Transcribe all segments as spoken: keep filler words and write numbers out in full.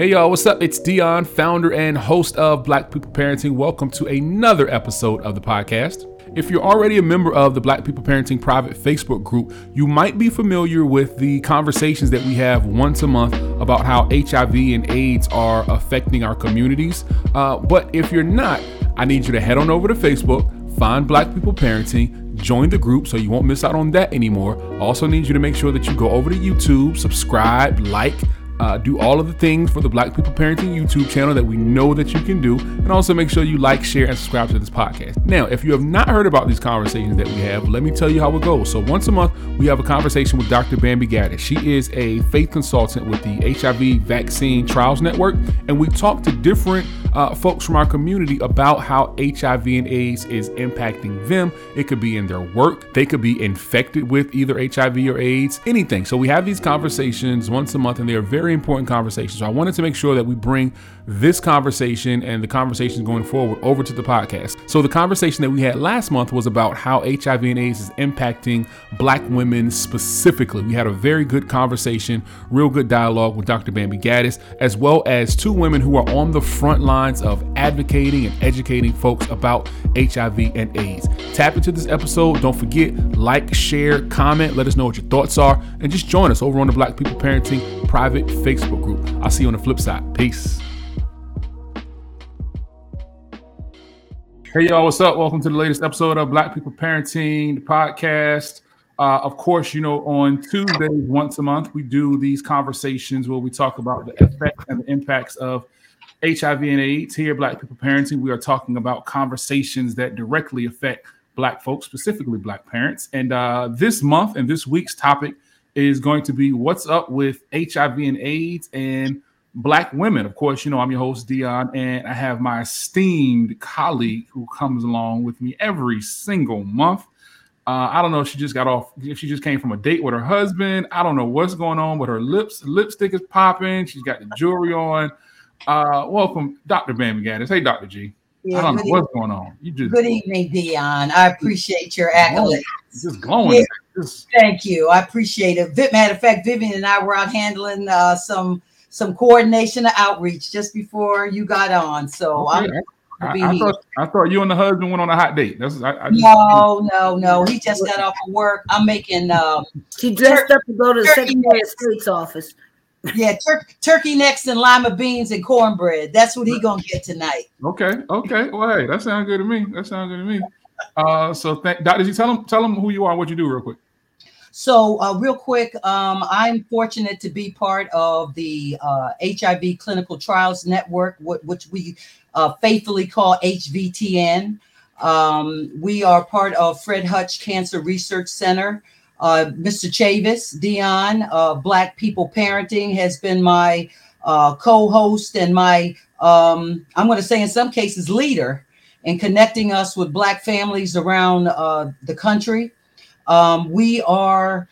Hey y'all, what's up? It's Dion, founder and host of Black People Parenting. Welcome to another episode of the podcast. If you're already a member of the Black People Parenting private Facebook group, you might be familiar with the conversations that we have once a month about how H I V and AIDS are affecting our communities. Uh, but if you're not, I need you to head on over to Facebook, find Black People Parenting, join the group so you won't miss out on that anymore. I also need you to make sure that you go over to YouTube, subscribe, like, uh, do all of the things for the Black People Parenting YouTube channel that we know that you can do. And also make sure you like, share, and subscribe to this podcast. Now, if you have not heard about these conversations that we have, let me tell you how it goes. So once a month, we have a conversation with Doctor Bambi Gaddis. She is a faith consultant with the H I V Vaccine Trials Network. And we talk to different Uh, folks from our community about how H I V and AIDS is impacting them. It could be in their work. They could be infected with either H I V or AIDS, anything. So we have these conversations once a month, and they are very important conversations. So I wanted to make sure that we bring this conversation and the conversations going forward over to the podcast. So the conversation that we had last month was about how H I V and AIDS is impacting Black women specifically. We had a very good conversation, real good dialogue with Doctor Bambi Gaddis, as well as two women who are on the front line of advocating and educating folks about H I V and AIDS. Tap into this episode. Don't forget, like, share, comment, let us know what your thoughts are, and just join us over on the Black People Parenting private Facebook group. I'll see you on the flip side. Peace. Hey y'all, what's up? Welcome to the latest episode of Black People Parenting, the podcast. Uh, of course, you know, on Tuesdays, once a month, we do these conversations where we talk about the effects and the impacts of H I V and AIDS. Here at Black People Parenting, we are talking about conversations that directly affect Black folks, specifically Black parents. And uh, this month and this week's topic is going to be what's up with H I V and AIDS and Black women. Of course, you know, I'm your host, Dion, and I have my esteemed colleague who comes along with me every single month. Uh, I don't know if she just got off, if she just came from a date with her husband. I don't know what's going on with her lips. Lipstick is popping. She's got the jewelry on. Uh, welcome, Doctor Bambi Gaddis. Hey, Doctor G. Yeah, I don't know what's evening. Going on. You just, good evening, Dion. I appreciate your accolades. Just glowing. Yeah. Just, thank you. I appreciate it. Matter of fact, Vivian and I were out handling uh, some some coordination of outreach just before you got on. So okay. I'm. I, I, thought, I thought you and the husband went on a hot date. That's I, I just, no, no, no. He just got off of work. I'm making. Um, he dressed tur- up to go to the Secretary of State's office. Yeah, tur- turkey necks and lima beans and cornbread. That's what he gonna get tonight. Okay, okay. Well, hey, that sounds good to me. That sounds good to me. Uh, so, thank, Doctor G, tell him, tell him who you are, and what you do, real quick. So, uh, real quick, um, I'm fortunate to be part of the uh, H I V Clinical Trials Network, wh- which we uh, faithfully call H V T N. Um, we are part of Fred Hutch Cancer Research Center. Uh, Mister Chavis, Dion, uh, Black People Parenting has been my uh, co-host and my, um, I'm going to say in some cases, leader in connecting us with Black families around uh, the country. Um, we are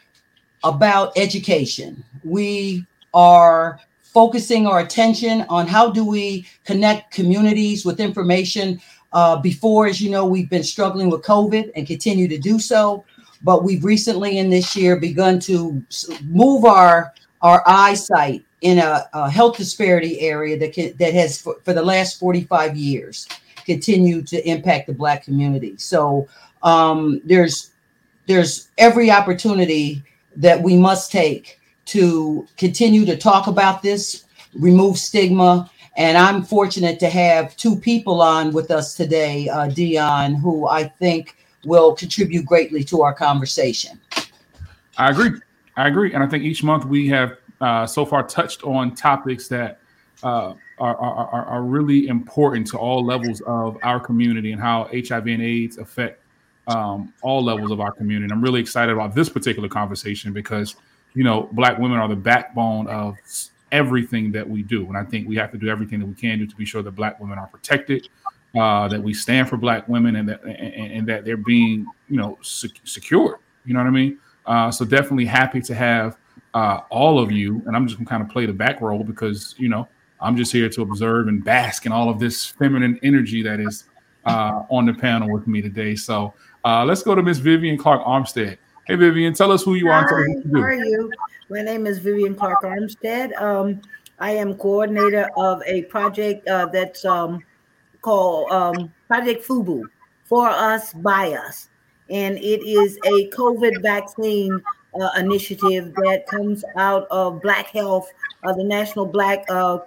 about education. We are focusing our attention on how do we connect communities with information. Uh, before, as you know, we've been struggling with COVID and continue to do so. But we've recently in this year begun to move our our eyesight in a, a health disparity area that can, that has for, for the last forty-five years continued to impact the Black community. So um, there's there's every opportunity that we must take to continue to talk about this, remove stigma. And I'm fortunate to have two people on with us today, uh, Dion, who I think will contribute greatly to our conversation. I agree. I agree. And I think each month we have uh, so far touched on topics that uh, are, are, are really important to all levels of our community and how H I V and AIDS affect um, all levels of our community. And I'm really excited about this particular conversation because, you know, Black women are the backbone of everything that we do. And I think we have to do everything that we can do to be sure that Black women are protected, Uh, that we stand for Black women, and that and, and that they're being, you know, sec- secure. You know what I mean? Uh, so definitely happy to have uh, all of you. And I'm just gonna kind of play the back role because, you know, I'm just here to observe and bask in all of this feminine energy that is uh, on the panel with me today. So uh, let's go to Miss Vivian Clark Armstead. Hey, Vivian, tell us who you are. Hi, and tell us what you do. How are you? My name is Vivian Clark Armstead. Um, I am coordinator of a project uh, that's um, called um, Project FUBU, For Us, By Us. And it is a COVID vaccine uh, initiative that comes out of Black Health, uh, the National Black uh,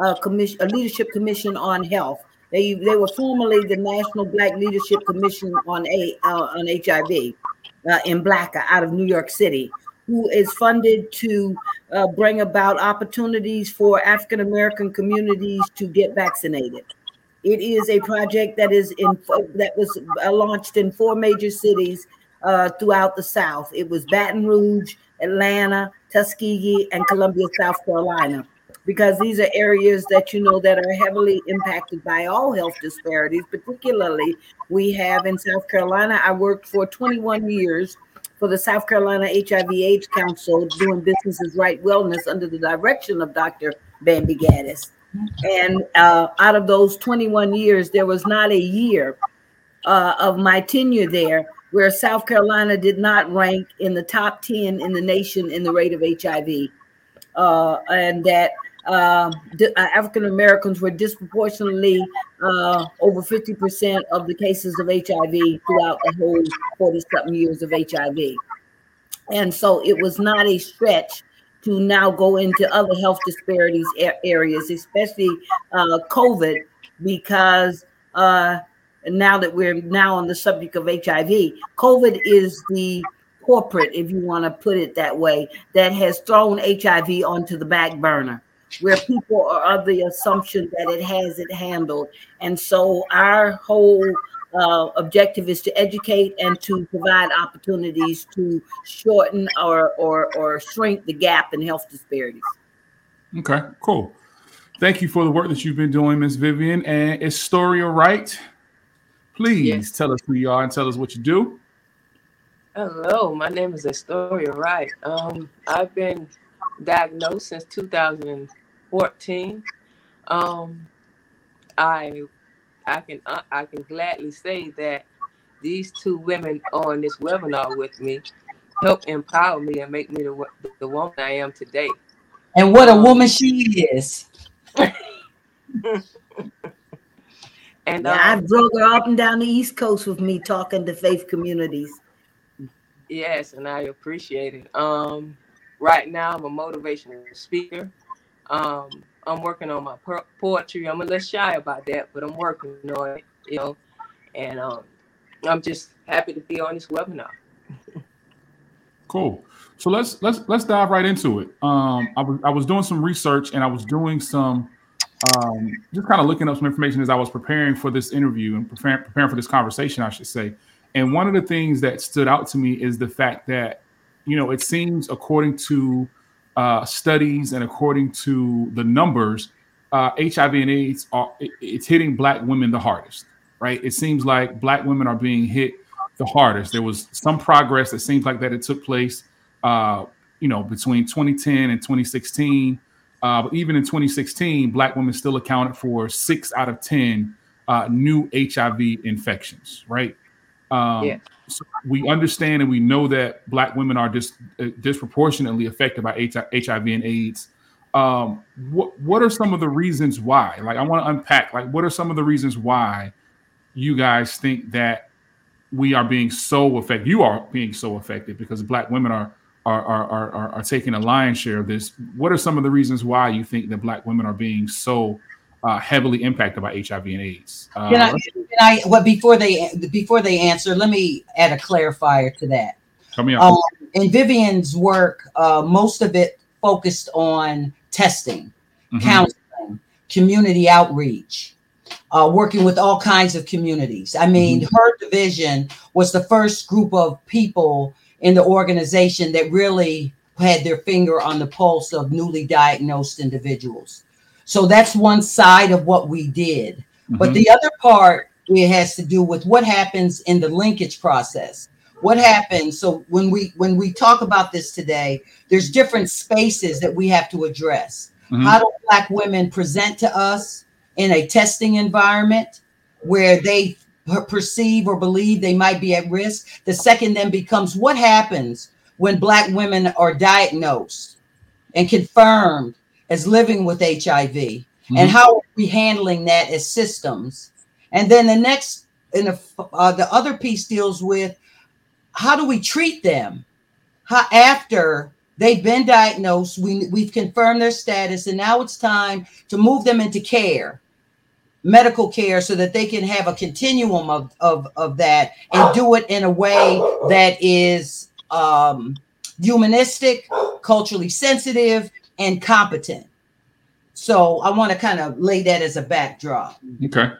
uh, Commission, uh, Leadership Commission on Health. They they were formerly the National Black Leadership Commission on a uh, on H I V uh, in Black out of New York City, who is funded to uh, bring about opportunities for African American communities to get vaccinated. It is a project that is in that was launched in four major cities uh, throughout the South. It was Baton Rouge, Atlanta, Tuskegee, and Columbia, South Carolina, because these are areas that, you know, that are heavily impacted by all health disparities. Particularly, we have in South Carolina, I worked for twenty-one years for the South Carolina H I V AIDS Council, doing business as right wellness under the direction of Doctor Bambi Gaddis. And uh, out of those twenty-one years, there was not a year uh, of my tenure there where South Carolina did not rank in the top ten in the nation in the rate of H I V. Uh, and that Uh, African Americans were disproportionately uh, over fifty percent of the cases of H I V throughout the whole forty something years of H I V. And so it was not a stretch to now go into other health disparities areas, especially uh, COVID, because uh, now that we're now on the subject of H I V, COVID is the corporate, if you want to put it that way, that has thrown H I V onto the back burner, where people are of the assumption that it has it handled. And so our whole uh, objective is to educate and to provide opportunities to shorten or, or, or shrink the gap in health disparities. Okay, cool. Thank you for the work that you've been doing, Miz Vivian. And Astoria Wright, please yes. tell us who you are and tell us what you do. Hello, my name is Astoria Wright. Um, I've been diagnosed since two thousand fourteen. Um, I, I can uh, I can gladly say that these two women on this webinar with me helped empower me and make me the the woman I am today. And what a um, woman she is! And yeah, um, I drug her up and down the East Coast with me talking to faith communities. Yes, and I appreciate it. Um. Right now, I'm a motivational speaker. Um, I'm working on my per- poetry. I'm a little shy about that, but I'm working on it, you know, and um, I'm just happy to be on this webinar. Cool. So let's let's let's dive right into it. Um, I was I was doing some research and I was doing some um, just kind of looking up some information as I was preparing for this interview and preparing preparing for this conversation, I should say. And one of the things that stood out to me is the fact that, you know, it seems according to uh, studies and according to the numbers, uh, H I V and AIDS, are it, it's hitting Black women the hardest, right? It seems like Black women are being hit the hardest. There was some progress that seems like that it took place, uh, you know, between twenty ten and twenty sixteen. Uh, but even in twenty sixteen, Black women still accounted for six out of ten uh, new H I V infections, right? Um, yeah. So we understand and we know that Black women are dis- uh, disproportionately affected by H I V and AIDS. Um, what what are some of the reasons why? Like, I want to unpack, like, what are some of the reasons why you guys think that we are being so affected? You are being so affected because Black women are are are are, are, are taking a lion's share of this. What are some of the reasons why you think that Black women are being so Uh, heavily impacted by H I V and AIDS? Uh, can I, can I, well, before they before they answer, let me add a clarifier to that. Come here. Um, in Vivian's work, uh, most of it focused on testing, mm-hmm. counseling, community outreach, uh, working with all kinds of communities. I mean, mm-hmm. her division was the first group of people in the organization that really had their finger on the pulse of newly diagnosed individuals. So that's one side of what we did. Mm-hmm. But the other part, it has to do with what happens in the linkage process. What happens? So when we when we talk about this today, there's different spaces that we have to address. Mm-hmm. How do Black women present to us in a testing environment where they perceive or believe they might be at risk? The second then becomes what happens when Black women are diagnosed and confirmed as living with H I V, mm-hmm. and how are we handling that as systems? And then the next, and the, uh, the other piece deals with how do we treat them? How after they've been diagnosed, we, we've confirmed their status, and now it's time to move them into care, medical care, so that they can have a continuum of, of, of that and do it in a way that is um, humanistic, culturally sensitive, and competent. So I want to kind of lay that as a backdrop. Okay.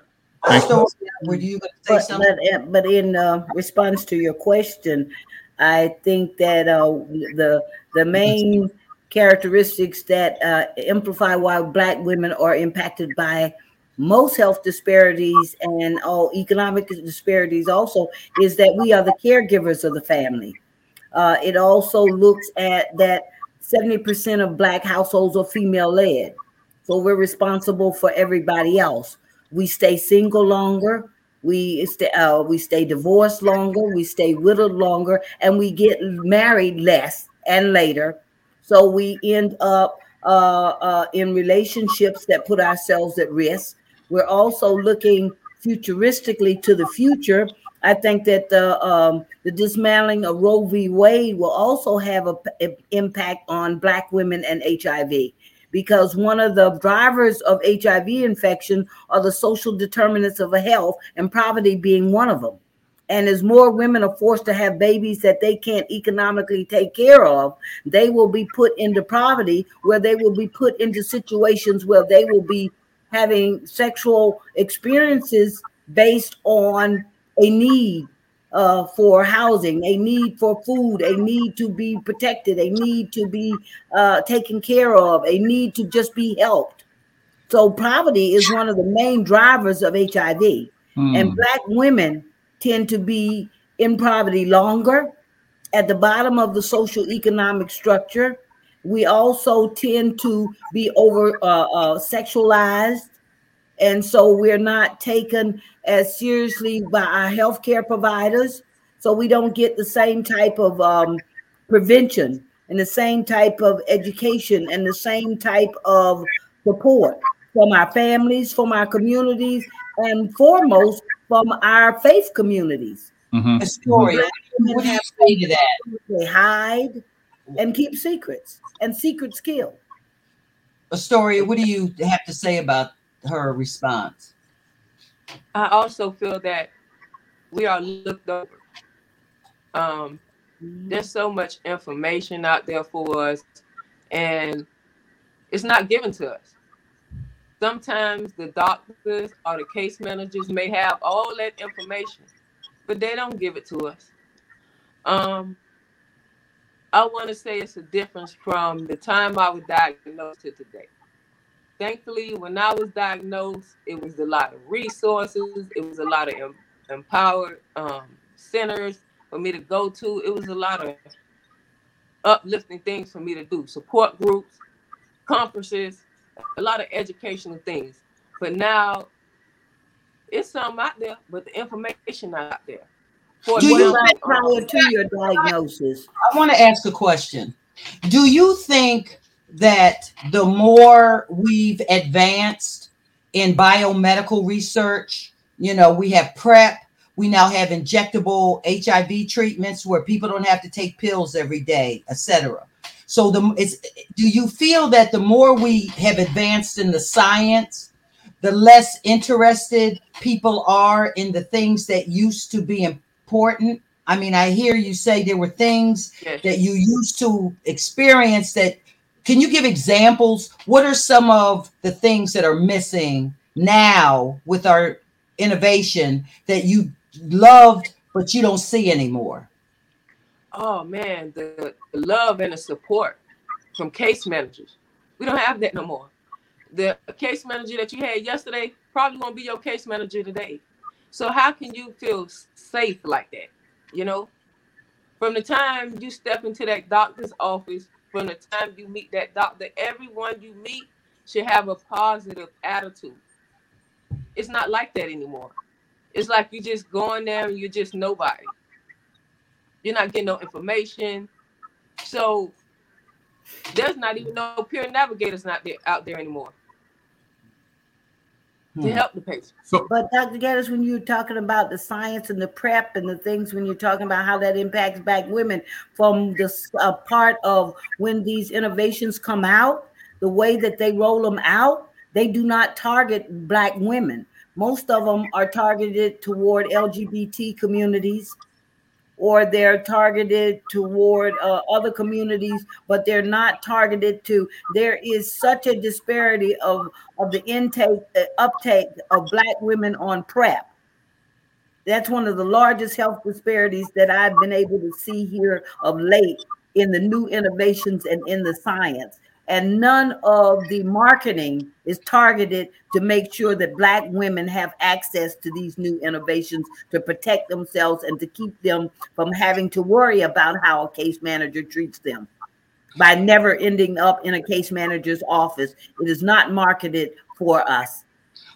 So, were you going to say but, something? But, but in uh, response to your question, I think that uh, the the main characteristics that uh, amplify why Black women are impacted by most health disparities and all economic disparities also is that we are the caregivers of the family. Uh, it also looks at that seventy percent of Black households are female led. So we're responsible for everybody else. We stay single longer. We stay, uh, we stay divorced longer. We stay widowed longer, and we get married less and later. So we end up uh, uh, in relationships that put ourselves at risk. We're also looking futuristically to the future. I think that the um, the dismantling of Roe v. Wade will also have an impact on Black women and H I V, because one of the drivers of H I V infection are the social determinants of health, and poverty being one of them. And as more women are forced to have babies that they can't economically take care of, they will be put into poverty, where they will be put into situations where they will be having sexual experiences based on a need uh, for housing, a need for food, a need to be protected, a need to be uh, taken care of, a need to just be helped. So poverty is one of the main drivers of H I V. Mm. And Black women tend to be in poverty longer, at the bottom of the social economic structure. We also tend to be over uh, uh, sexualized. And so we're not taken as seriously by our healthcare providers. So we don't get the same type of um, prevention and the same type of education and the same type of support from our families, from our communities, and foremost from our faith communities. Mm-hmm. Astoria, what do you say to that? They hide and keep secrets, and secrets kill. Astoria, what do you have to say about her response? I also feel that we are looked over. Um, there's so much information out there for us, and it's not given to us. Sometimes the doctors or the case managers may have all that information, but they don't give it to us. Um, I want to say it's a difference from the time I was diagnosed to today. Thankfully, when I was diagnosed, it was a lot of resources. It was a lot of em- empowered um, centers for me to go to. It was a lot of uplifting things for me to do, support groups, conferences, a lot of educational things. But now it's some out there, but the information not out there. For do you think prior to your diagnosis? I want to ask a question. Do you think that the more we've advanced in biomedical research, you know, we have PrEP, we now have injectable H I V treatments where people don't have to take pills every day, et cetera. So the, it's, do you feel that the more we have advanced in the science, the less interested people are in the things that used to be important? I mean, I hear you say there were things that you used to experience that. Can you give examples? What are some of the things that are missing now with our innovation that you loved, but you don't see anymore? Oh man, the, the love and the support from case managers. We don't have that no more. The case manager that you had yesterday probably won't be your case manager today. So how can you feel safe like that? You know, from the time you step into that doctor's office, from the time you meet that doctor, everyone you meet should have a positive attitude. It's not like that anymore. It's like you just going there and you're just nobody. You're not getting no information. So There's not even no peer navigators not there, out there anymore hmm. to help the patient. So, but Doctor Gaddis, when you're talking about the science and the prep and the things, when you're talking about how that impacts Black women from the uh, part of when these innovations come out, the way that they roll them out, they do not target Black women. Most of them are targeted toward L G B T communities, or they're targeted toward uh, other communities, but they're not targeted to. There is such a disparity of, of the intake, uh, uptake of Black women on PrEP. That's one of the largest health disparities that I've been able to see here of late in the new innovations and in the science. And none of the marketing is targeted to make sure that Black women have access to these new innovations to protect themselves and to keep them from having to worry about how a case manager treats them by never ending up in a case manager's office. It is not marketed for us.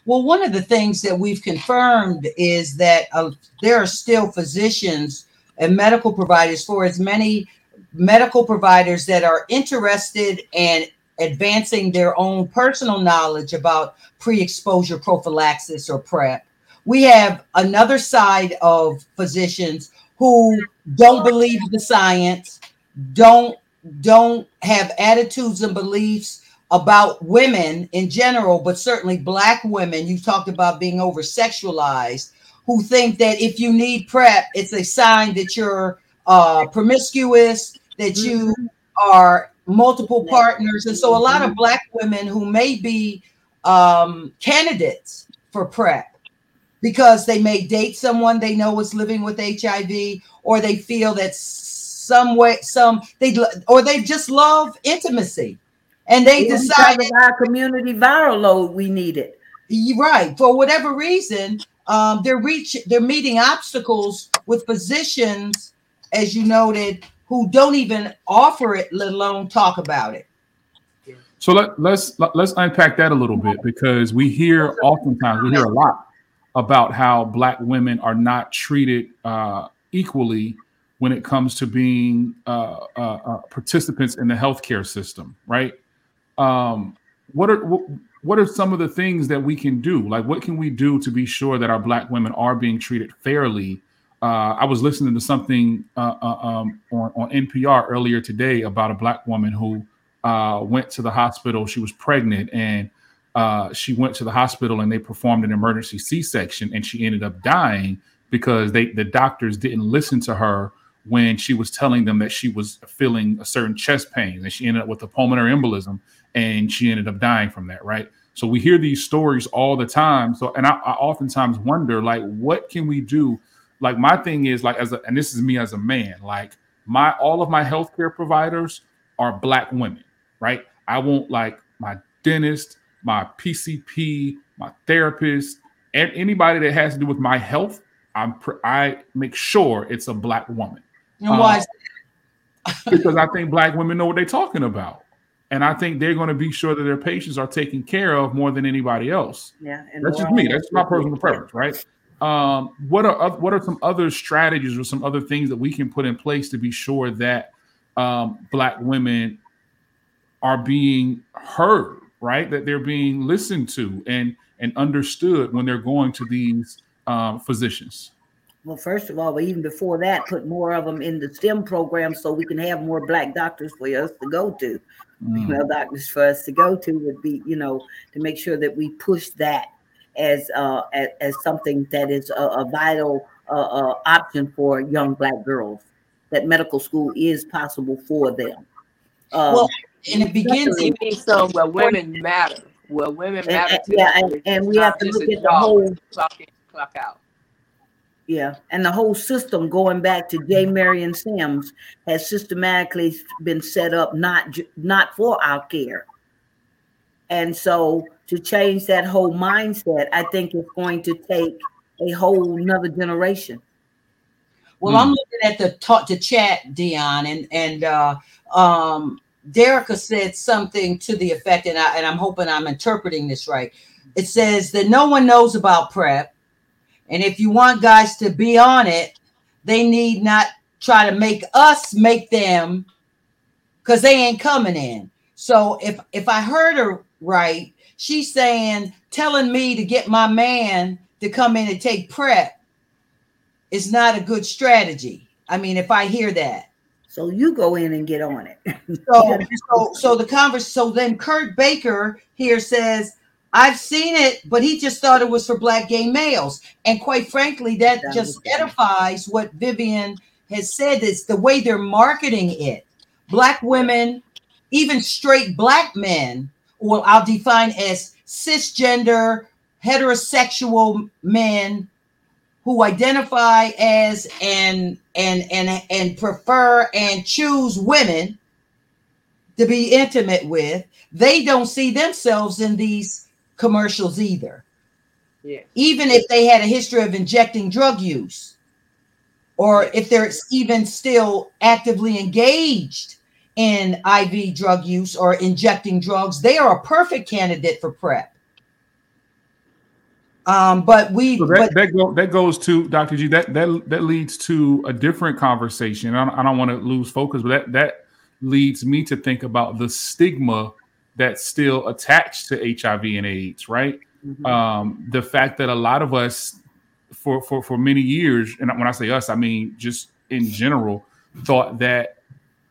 Well, one of the things that we've confirmed is that uh, there are still physicians and medical providers, for as many medical providers that are interested in advancing their own personal knowledge about pre-exposure prophylaxis or PrEP. We have another side of physicians who don't believe the science, don't, don't have attitudes and beliefs about women in general, but certainly Black women. You talked about being over-sexualized, who think that if you need PrEP, it's a sign that you're uh, promiscuous, that you are multiple partners. And so a lot of Black women who may be um, candidates for PrEP because they may date someone they know is living with H I V, or they feel that some way, some, they, or they just love intimacy and they yeah, decide that our community viral load, we need it. Right. For whatever reason, um, they're reach, they're meeting obstacles with physicians, as you noted, who don't even offer it, let alone talk about it. So let, let's let's unpack that a little bit, because we hear oftentimes, we hear a lot about how Black women are not treated uh, equally when it comes to being uh, uh, uh, participants in the healthcare system, right? Um, what are what are some of the things that we can do? Like, what can we do to be sure that our Black women are being treated fairly? Uh, I was listening to something uh, um, on, on N P R earlier today about a Black woman who uh, went to the hospital. She was pregnant, and uh, she went to the hospital and they performed an emergency C-section, and she ended up dying because they, the doctors didn't listen to her when she was telling them that she was feeling a certain chest pain, and she ended up with a pulmonary embolism, and she ended up dying from that, right? So we hear these stories all the time. So, and I, I oftentimes wonder, like, what can we do? Like, my thing is, like, as a, and this is me as a man, like, my, all of my healthcare providers are Black women, right? I want, like, my dentist, my P C P, my therapist, and anybody that has to do with my health, I'm pr- I make sure it's a Black woman. And um, why? Because I think Black women know what they're talking about. And I think they're going to be sure that their patients are taken care of more than anybody else. Yeah, and that's just me. That's my personal preference, right? Um, what are what are some other strategies or some other things that we can put in place to be sure that um, Black women are being heard, right? That they're being listened to and and understood when they're going to these um, physicians. Well, first of all, but even before that, put more of them in the STEM program so we can have more Black doctors for us to go to. Mm. Female doctors for us to go to would be, you know, to make sure that we push that as uh as, as something that is a, a vital uh, uh, option for young Black girls, that medical school is possible for them. Um, well, and it begins even so where women matter, where women matter. And, yeah, and, and we have to look at the whole clock in, clock out. Yeah, and the whole system, going back to J. Marion Sims, has systematically been set up not not for our care. And so to change that whole mindset, I think it's going to take a whole nother generation. Well, mm. I'm looking at the talk to chat, Dion, and and uh, um, Derica said something to the effect, and, I, and I'm hoping I'm interpreting this right. It says that no one knows about PrEP. And if you want guys to be on it, they need not try to make us make them because they ain't coming in. So if if I heard her right, she's saying, telling me to get my man to come in and take PrEP is not a good strategy. I mean, if I hear that. So you go in and get on it. so, so, so the converse, so then Kurt Baker here says, I've seen it, but he just thought it was for black gay males. And quite frankly, that, that just edifies what Vivian has said is the way they're marketing it. Black women, even straight black men, well, I'll define as cisgender, heterosexual men who identify as and and and and prefer and choose women to be intimate with, they don't see themselves in these commercials either. Yeah. Even if they had a history of injecting drug use, or if they're even still actively engaged in I V drug use or injecting drugs, they are a perfect candidate for PrEP. Um, but we so that, but, that, go, that goes to Doctor G. That that that leads to a different conversation. I don't, I don't want to lose focus, but that that leads me to think about the stigma that's still attached to H I V and AIDS. Right, mm-hmm. um, the fact that a lot of us, for for for many years, and when I say us, I mean just in general, thought that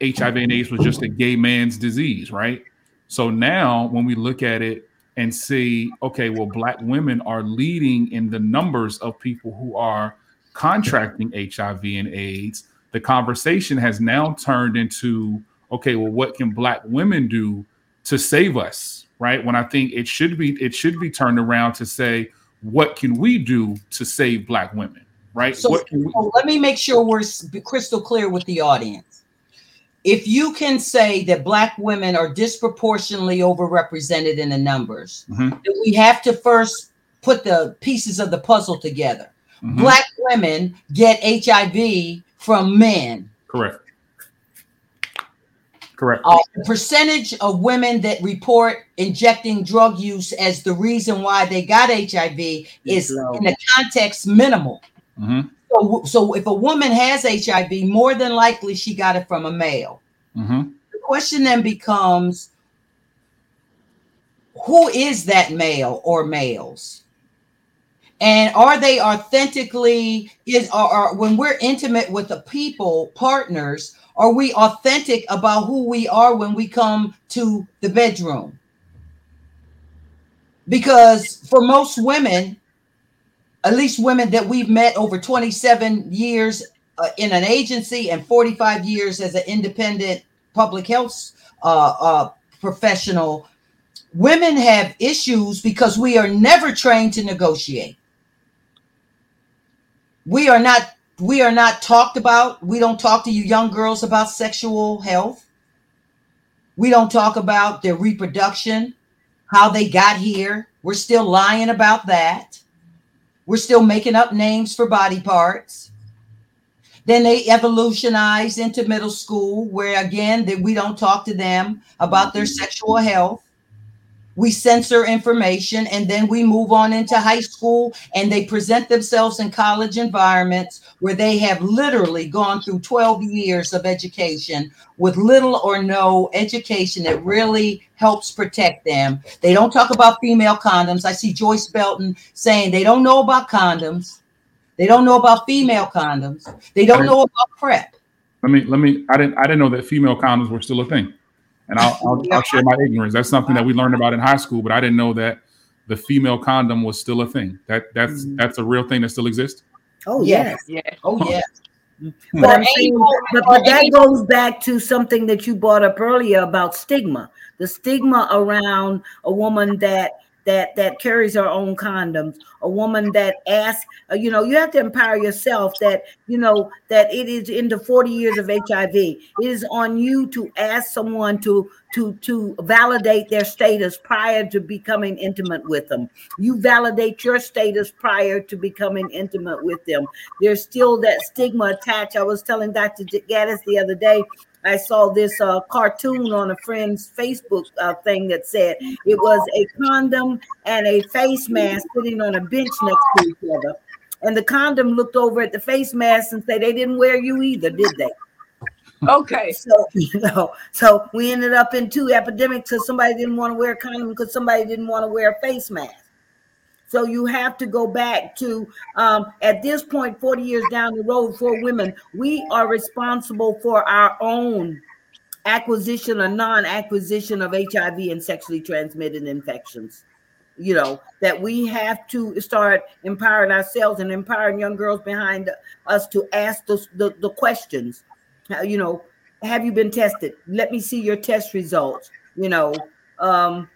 H I V and AIDS was just a gay man's disease. Right. So now when we look at it and see, okay, well, black women are leading in the numbers of people who are contracting H I V and AIDS, the conversation has now turned into, okay, well, what can black women do to save us? Right. When I think it should be, it should be turned around to say, what can we do to save black women? Right. So, what can we- so let me make sure we're crystal clear with the audience. If you can say that black women are disproportionately overrepresented in the numbers, mm-hmm. then we have to first put the pieces of the puzzle together. Mm-hmm. Black women get H I V from men. Correct. Correct. Uh, the percentage of women that report injecting drug use as the reason why they got H I V is low. In the context minimal. Mm-hmm. So, so if a woman has H I V, more than likely she got it from a male. Mm-hmm. The question then becomes, who is that male or males? And are they authentically, is are, are when we're intimate with the people, partners, are we authentic about who we are when we come to the bedroom? Because for most women, at least women that we've met over twenty-seven years uh, in an agency and forty-five years as an independent public health uh, uh, professional, women have issues because we are never trained to negotiate. We are not, we are not talked about. We don't talk to you young girls about sexual health. We don't talk about their reproduction, how they got here. We're still lying about that. We're still making up names for body parts. Then they evolutionized into middle school where, again, that we don't talk to them about their sexual health. We censor information, and then we move on into high school, and they present themselves in college environments where they have literally gone through twelve years of education with little or no education that really helps protect them. They don't talk about female condoms. I see Joyce Belton saying they don't know about condoms. They don't know about female condoms. They don't know about PrEP. Let me, let me, I didn't, I didn't know that female condoms were still a thing. And I'll, I'll, I'll share my ignorance. That's something that we learned about in high school, but I didn't know that the female condom was still a thing. That that's mm-hmm. that's a real thing that still exists. Oh yes, yes. yes. Oh yes. Mm-hmm. But, but, but that goes back to something that you brought up earlier about stigma. The stigma around a woman that that that carries her own condoms, a woman that asks, you know, you have to empower yourself that, you know, that it is in the forty years of H I V. It is on you to ask someone to to to validate their status prior to becoming intimate with them. You validate your status prior to becoming intimate with them. There's still that stigma attached. I was telling Doctor Gaddis the other day, I saw this uh, cartoon on a friend's Facebook uh, thing that said it was a condom and a face mask sitting on a bench next to each other. And the condom looked over at the face mask and said, they didn't wear you either, did they? Okay. So, you know, so we ended up in two epidemics because somebody didn't want to wear a condom because somebody didn't want to wear a face mask. So you have to go back to, um, at this point, forty years down the road, for women, we are responsible for our own acquisition or non-acquisition of H I V and sexually transmitted infections. You know, that we have to start empowering ourselves and empowering young girls behind us to ask the, the, the questions. You know, have you been tested? Let me see your test results. You know, um,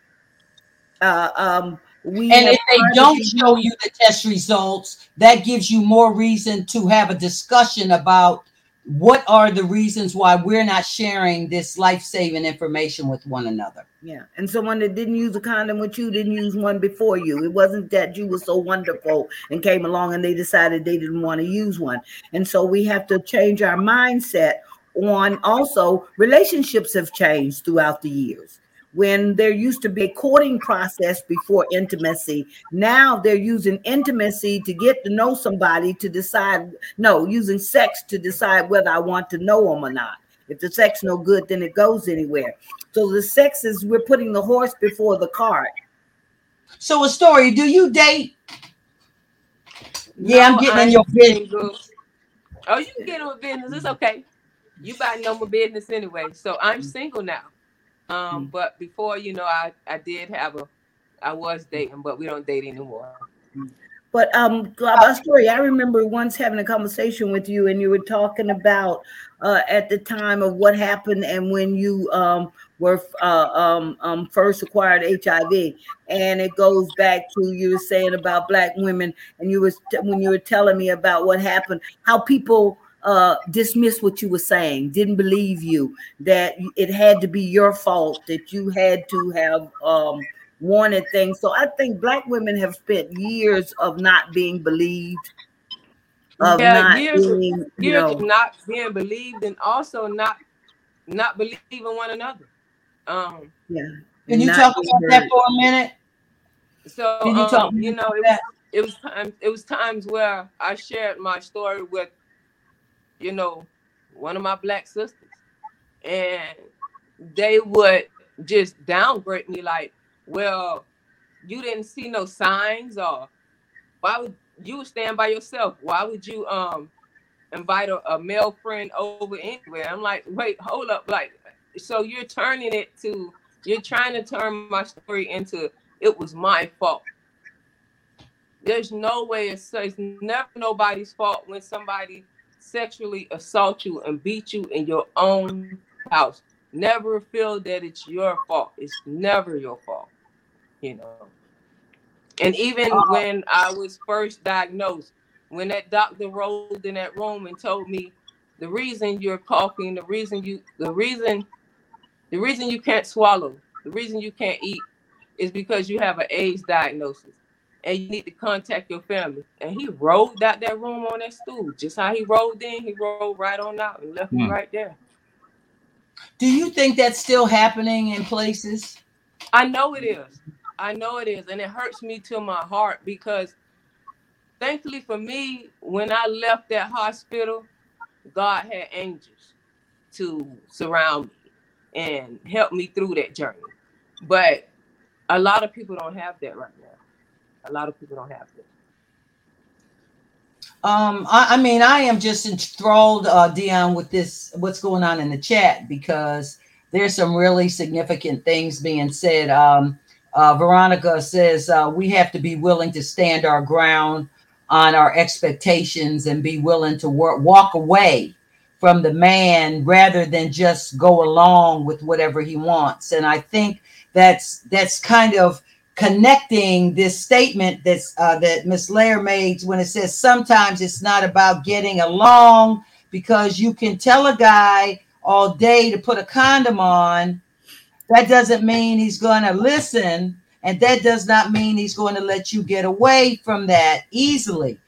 uh, um, we and if they don't show you the test results, that gives you more reason to have a discussion about what are the reasons why we're not sharing this life-saving information with one another. Yeah. And someone that didn't use a condom with you didn't use one before you. It wasn't that you were so wonderful and came along and they decided they didn't want to use one. And so we have to change our mindset on also relationships have changed throughout the years. When there used to be a courting process before intimacy, now they're using intimacy to get to know somebody to decide, no, using sex to decide whether I want to know them or not. If the sex no good, then it goes anywhere. So the sex is, we're putting the horse before the cart. So Astoria, do you date? No, yeah, I'm getting I'm in your business. Oh, you can get on business. It's okay. You buy no more business anyway. So I'm single now. Um, but before, you know, I, I did have a, I was dating, but we don't date anymore. But um, Astoria, I remember once having a conversation with you and you were talking about uh, at the time of what happened and when you um, were uh, um, um, first acquired H I V. And it goes back to you were saying about Black women and you was t- when you were telling me about what happened, how people Uh, dismissed what you were saying, didn't believe you, that it had to be your fault, that you had to have um, wanted things. So I think Black women have spent years of not being believed. Of yeah, not years, being, of, years know, of not being believed and also not not believing one another. Um, yeah. Can you talk about heard. that for a minute? So, Can you, um, talk you know, it was, it, was time, it was times where I shared my story with you know, one of my Black sisters, and they would just downgrade me like, well, you didn't see no signs, or why would you stand by yourself? Why would you um invite a, a male friend over anywhere? I'm like, wait, hold up. Like, so you're turning it to, you're trying to turn my story into, it was my fault. There's no way it's, it's never nobody's fault when somebody sexually assault you and beat you in your own house. Never feel that it's your fault. It's never your fault, you know. And even uh-huh. when I was first diagnosed, when that doctor rolled in that room and told me the reason you're coughing, the reason you, the reason, the reason you can't swallow, the reason you can't eat is because you have an AIDS diagnosis. And you need to contact your family. And he rolled out that room on that stool. Just how he rolled in, he rolled right on out and left me mm. right there. Do you think that's still happening in places? I know it is. I know it is. And it hurts me to my heart because thankfully for me, when I left that hospital, God had angels to surround me and help me through that journey. But a lot of people don't have that right now. A lot of people don't have it. Um, I, I mean, I am just enthralled, uh, Dion, with this, what's going on in the chat, because there's some really significant things being said. Um, uh, Veronica says, uh, we have to be willing to stand our ground on our expectations and be willing to work, walk away from the man rather than just go along with whatever he wants. And I think that's that's kind of connecting this statement that's, uh, that Miz Lair made when it says sometimes it's not about getting along, because you can tell a guy all day to put a condom on. That doesn't mean he's going to listen, and that does not mean he's going to let you get away from that easily.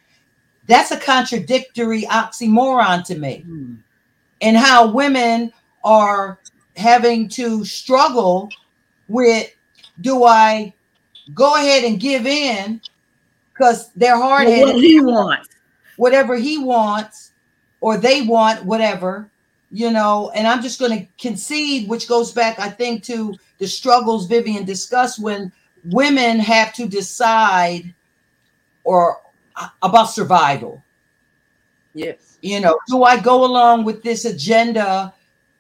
That's a contradictory oxymoron to me. Mm. And how women are having to struggle with, do I go ahead and give in because they're hard-headed. What he wants. Whatever he wants, or they want, whatever. you know, and I'm just going to concede, which goes back, I think, to the struggles Vivian discussed when women have to decide or uh, about survival. Yes. You know, do I go along with this agenda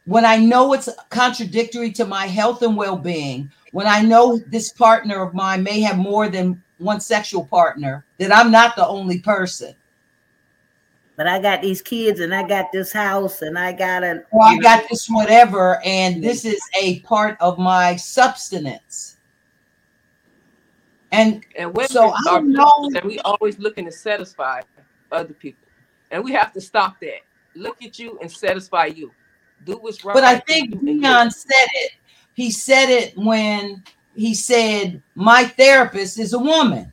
when I know it's contradictory to my health and well-being, when I know this partner of mine may have more than one sexual partner, that I'm not the only person? But I got these kids and I got this house and I got an... Well, I got this whatever, and this is a part of my substance. And, and women so I don't know... And we always looking to satisfy other people. And we have to stop that. Look at you and satisfy you. Do what's right. But I think Dion said it. He said it when he said, my therapist is a woman.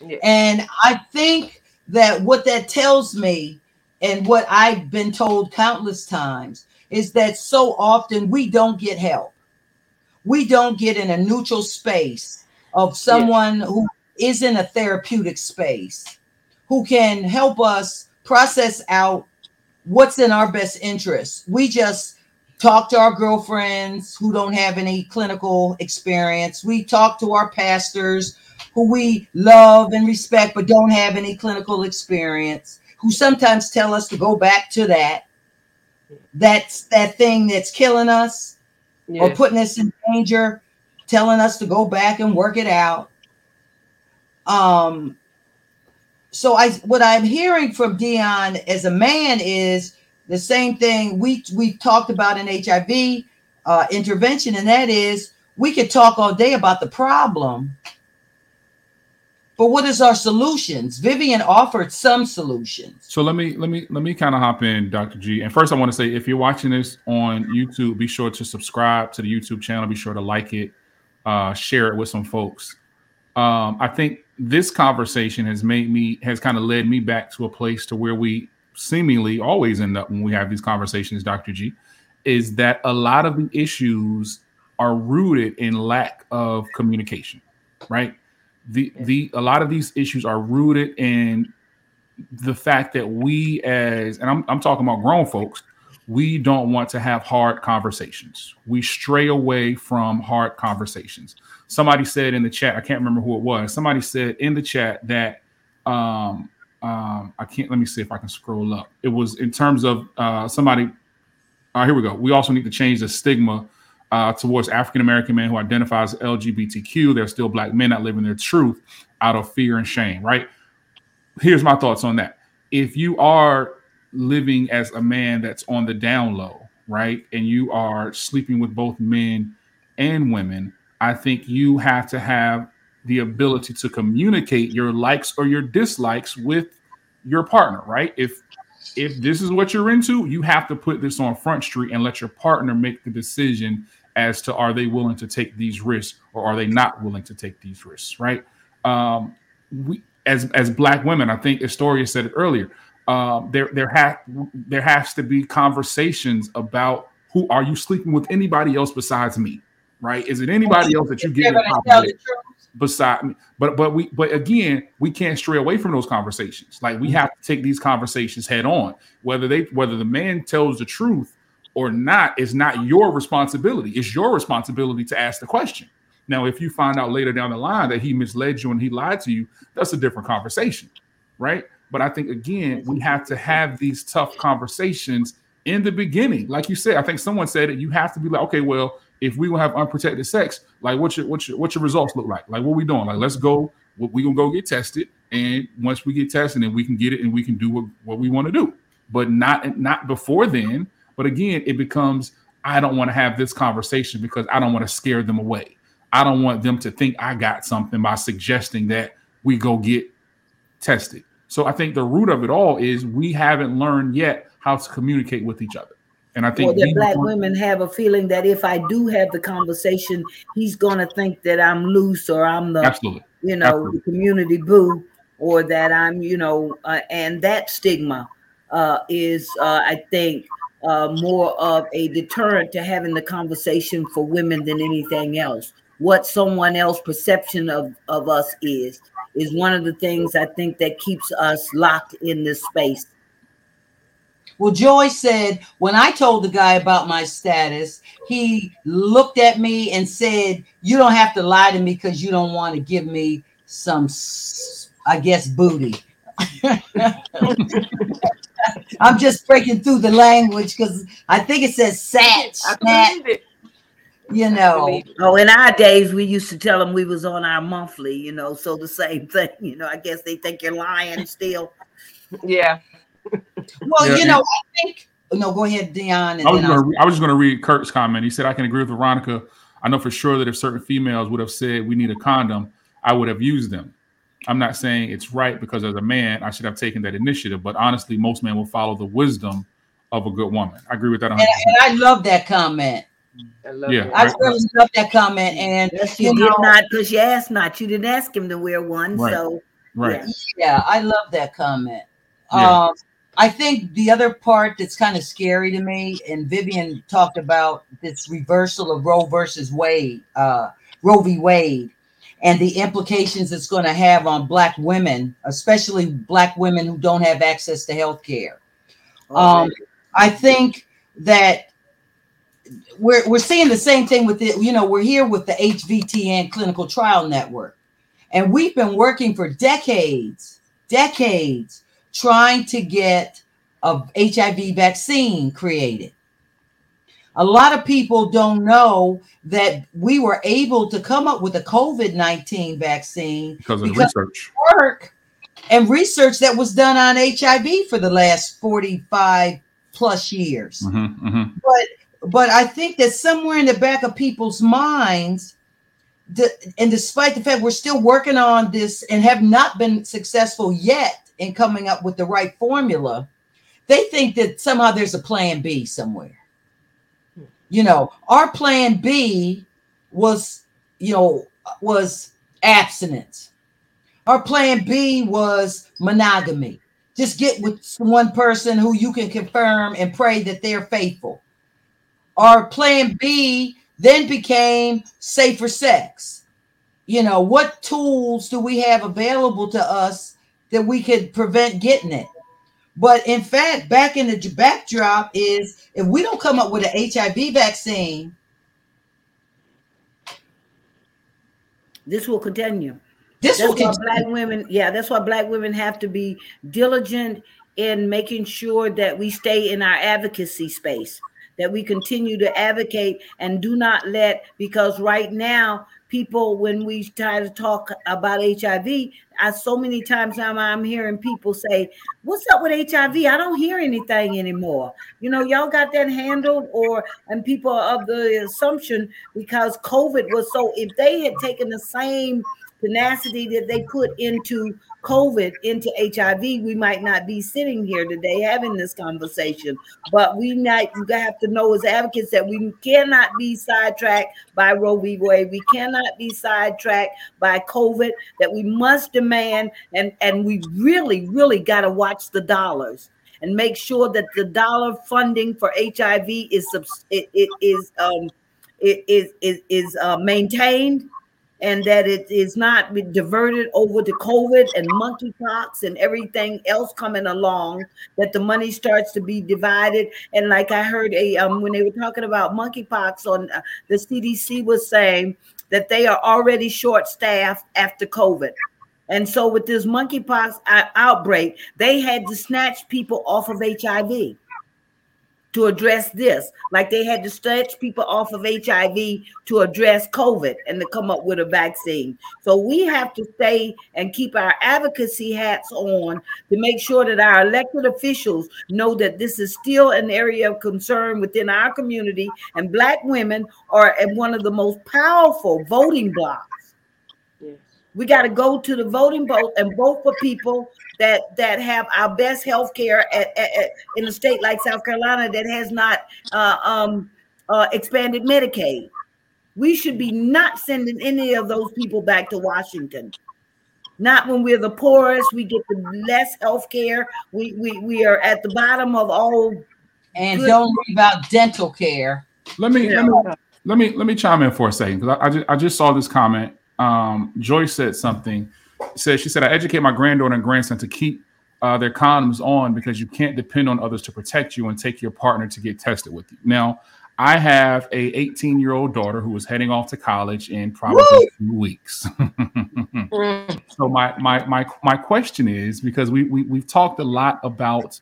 Yeah. And I think... that what that tells me, and what I've been told countless times, is that so often we don't get help. We don't get in a neutral space of someone yeah. who is in a therapeutic space, who can help us process out what's in our best interest. We just talk to our girlfriends who don't have any clinical experience. We talk to our pastors who we love and respect, but don't have any clinical experience, who sometimes tell us to go back to that. That's that thing that's killing us yeah. or putting us in danger, telling us to go back and work it out. Um. So I, what I'm hearing from Dion as a man is the same thing we, we talked about in H I V uh, intervention, and that is we could talk all day about the problem, but what is our solutions? Vivian offered some solutions. So let me let me let me kind of hop in, Doctor G. And first, I want to say, if you're watching this on YouTube, be sure to subscribe to the YouTube channel. Be sure to like it, uh, share it with some folks. Um, I think this conversation has made me has kind of led me back to a place to where we seemingly always end up when we have these conversations, Doctor G, is that a lot of the issues are rooted in lack of communication, right? The the a lot of these issues are rooted in the fact that we as, and I'm I'm talking about grown folks, we don't want to have hard conversations. We stray away from hard conversations. Somebody said in the chat, I can't remember who it was. Somebody said in the chat that um, um I can't. Let me see if I can scroll up. It was in terms of uh, somebody. Uh, here we go. We also need to change the stigma Uh, towards African-American men who identify as L G B T Q. They're still black men not living their truth out of fear and shame, right? Here's my thoughts on that. If you are living as a man that's on the down low, right, and you are sleeping with both men and women, I think you have to have the ability to communicate your likes or your dislikes with your partner, right? If if this is what you're into, you have to put this on Front Street and let your partner make the decision as to, are they willing to take these risks or are they not willing to take these risks, right? Um, we, as as black women, I think Astoria said it earlier, uh, there there has there has to be conversations about, who are you sleeping with anybody else besides me, right? Is it anybody else that you give a compliment beside me? But but we but again, we can't stray away from those conversations. Like, we have to take these conversations head on. Whether they whether the man tells the truth or not is not your responsibility. It's your responsibility to ask the question. Now, if you find out later down the line that he misled you and he lied to you, that's a different conversation, right? But I think again, we have to have these tough conversations in the beginning. Like you said, I think someone said it, you have to be like, okay, well, if we will have unprotected sex, like what's your what's your what's your results look like? Like, what are we doing? Like, let's go. We gonna go get tested, and once we get tested, then we can get it, and we can do what, what we want to do. But not not before then. But again, it becomes, I don't want to have this conversation because I don't want to scare them away. I don't want them to think I got something by suggesting that we go get tested. So I think the root of it all is we haven't learned yet how to communicate with each other. And I think, well, that black women have a feeling that if I do have the conversation, he's going to think that I'm loose, or I'm the, Absolutely. you know, Absolutely. the community boo, or that I'm, you know, uh, and that stigma uh, is, uh, I think, uh, more of a deterrent to having the conversation for women than anything else. What someone else's perception of, of us is, is one of the things I think that keeps us locked in this space. Well, Joy said, when I told the guy about my status, he looked at me and said, you don't have to lie to me because you don't want to give me some, I guess, booty. I'm just breaking through the language because I think it says sat. You know. Oh, in our days, we used to tell them we was on our monthly, you know, so the same thing. You know, I guess they think you're lying still. Yeah. Well, yeah. you know, I think, no, go ahead, Dion. And I was then gonna, I was just going to read Kurt's comment. He said, I can agree with Veronica. I know for sure that if certain females would have said we need a condom, I would have used them. I'm not saying it's right because as a man, I should have taken that initiative. But honestly, most men will follow the wisdom of a good woman. I agree with that. one hundred percent. And, and I love that comment. I love yeah, I right. really love that comment. And yes, you, you did know, not because you asked not. You didn't ask him to wear one. Right. So right. Yeah. yeah, I love that comment. Yeah. Um, I think the other part that's kind of scary to me, and Vivian talked about this reversal of Roe versus Wade, uh, Roe v. Wade, and the implications it's going to have on Black women, especially Black women who don't have access to health care. Okay. Um, I think that we're we're seeing the same thing with it. You know, we're here with the H V T N Clinical Trial Network, and we've been working for decades, decades, trying to get a H I V vaccine created. A lot of people don't know that we were able to come up with a COVID nineteen vaccine because of because research of work and research that was done on H I V for the last forty-five plus years. Mm-hmm, mm-hmm. But but I think that somewhere in the back of people's minds, the, and despite the fact we're still working on this and have not been successful yet in coming up with the right formula, they think that somehow there's a plan B somewhere. You know, our plan B was, you know, was abstinence. Our plan B was monogamy. Just get with one person who you can confirm and pray that they're faithful. Our plan B then became safer sex. You know, what tools do we have available to us that we could prevent getting it? But in fact, back in the backdrop is if we don't come up with an H I V vaccine, this will continue. This that's will continue. Black women, yeah, that's why Black women have to be diligent in making sure that we stay in our advocacy space, that we continue to advocate and do not let, because right now, people, when we try to talk about H I V, I so many times I'm, I'm hearing people say, what's up with H I V? I don't hear anything anymore. You know, y'all got that handled, or, and people are of the assumption because COVID was so, if they had taken the same tenacity that they put into COVID, into H I V, we might not be sitting here today having this conversation. But we might have to know as advocates that we cannot be sidetracked by Roe v. Wade. We cannot be sidetracked by COVID, that we must demand, and, and we really, really got to watch the dollars and make sure that the dollar funding for H I V is it, it is um it is is, is uh, maintained, and that it is not diverted over to COVID and monkeypox and everything else coming along, that the money starts to be divided. And like I heard a um, when they were talking about monkeypox on uh, the C D C was saying that they are already short-staffed after COVID. And so with this monkeypox outbreak, they had to snatch people off of H I V to address this, like they had to stretch people off of H I V to address COVID and to come up with a vaccine. So we have to stay and keep our advocacy hats on to make sure that our elected officials know that this is still an area of concern within our community, and Black women are at one of the most powerful voting blocks. Yes. We got to go to the voting booth and vote for people that that have our best health care at, at, at, in a state like South Carolina that has not uh, um, uh, expanded Medicaid. We should be not sending any of those people back to Washington. Not when we're the poorest, we get the less health care. We, we, we are at the bottom of all. And don't leave out dental care. Let me, let me let me let me chime in for a second, because I, I, just, I just saw this comment. Um, Joyce said something. Says she said, I educate my granddaughter and grandson to keep uh, their condoms on because you can't depend on others to protect you and take your partner to get tested with you. Now, I have a eighteen-year-old daughter who is heading off to college in probably two weeks. So my my my my question is, because we we we've talked a lot about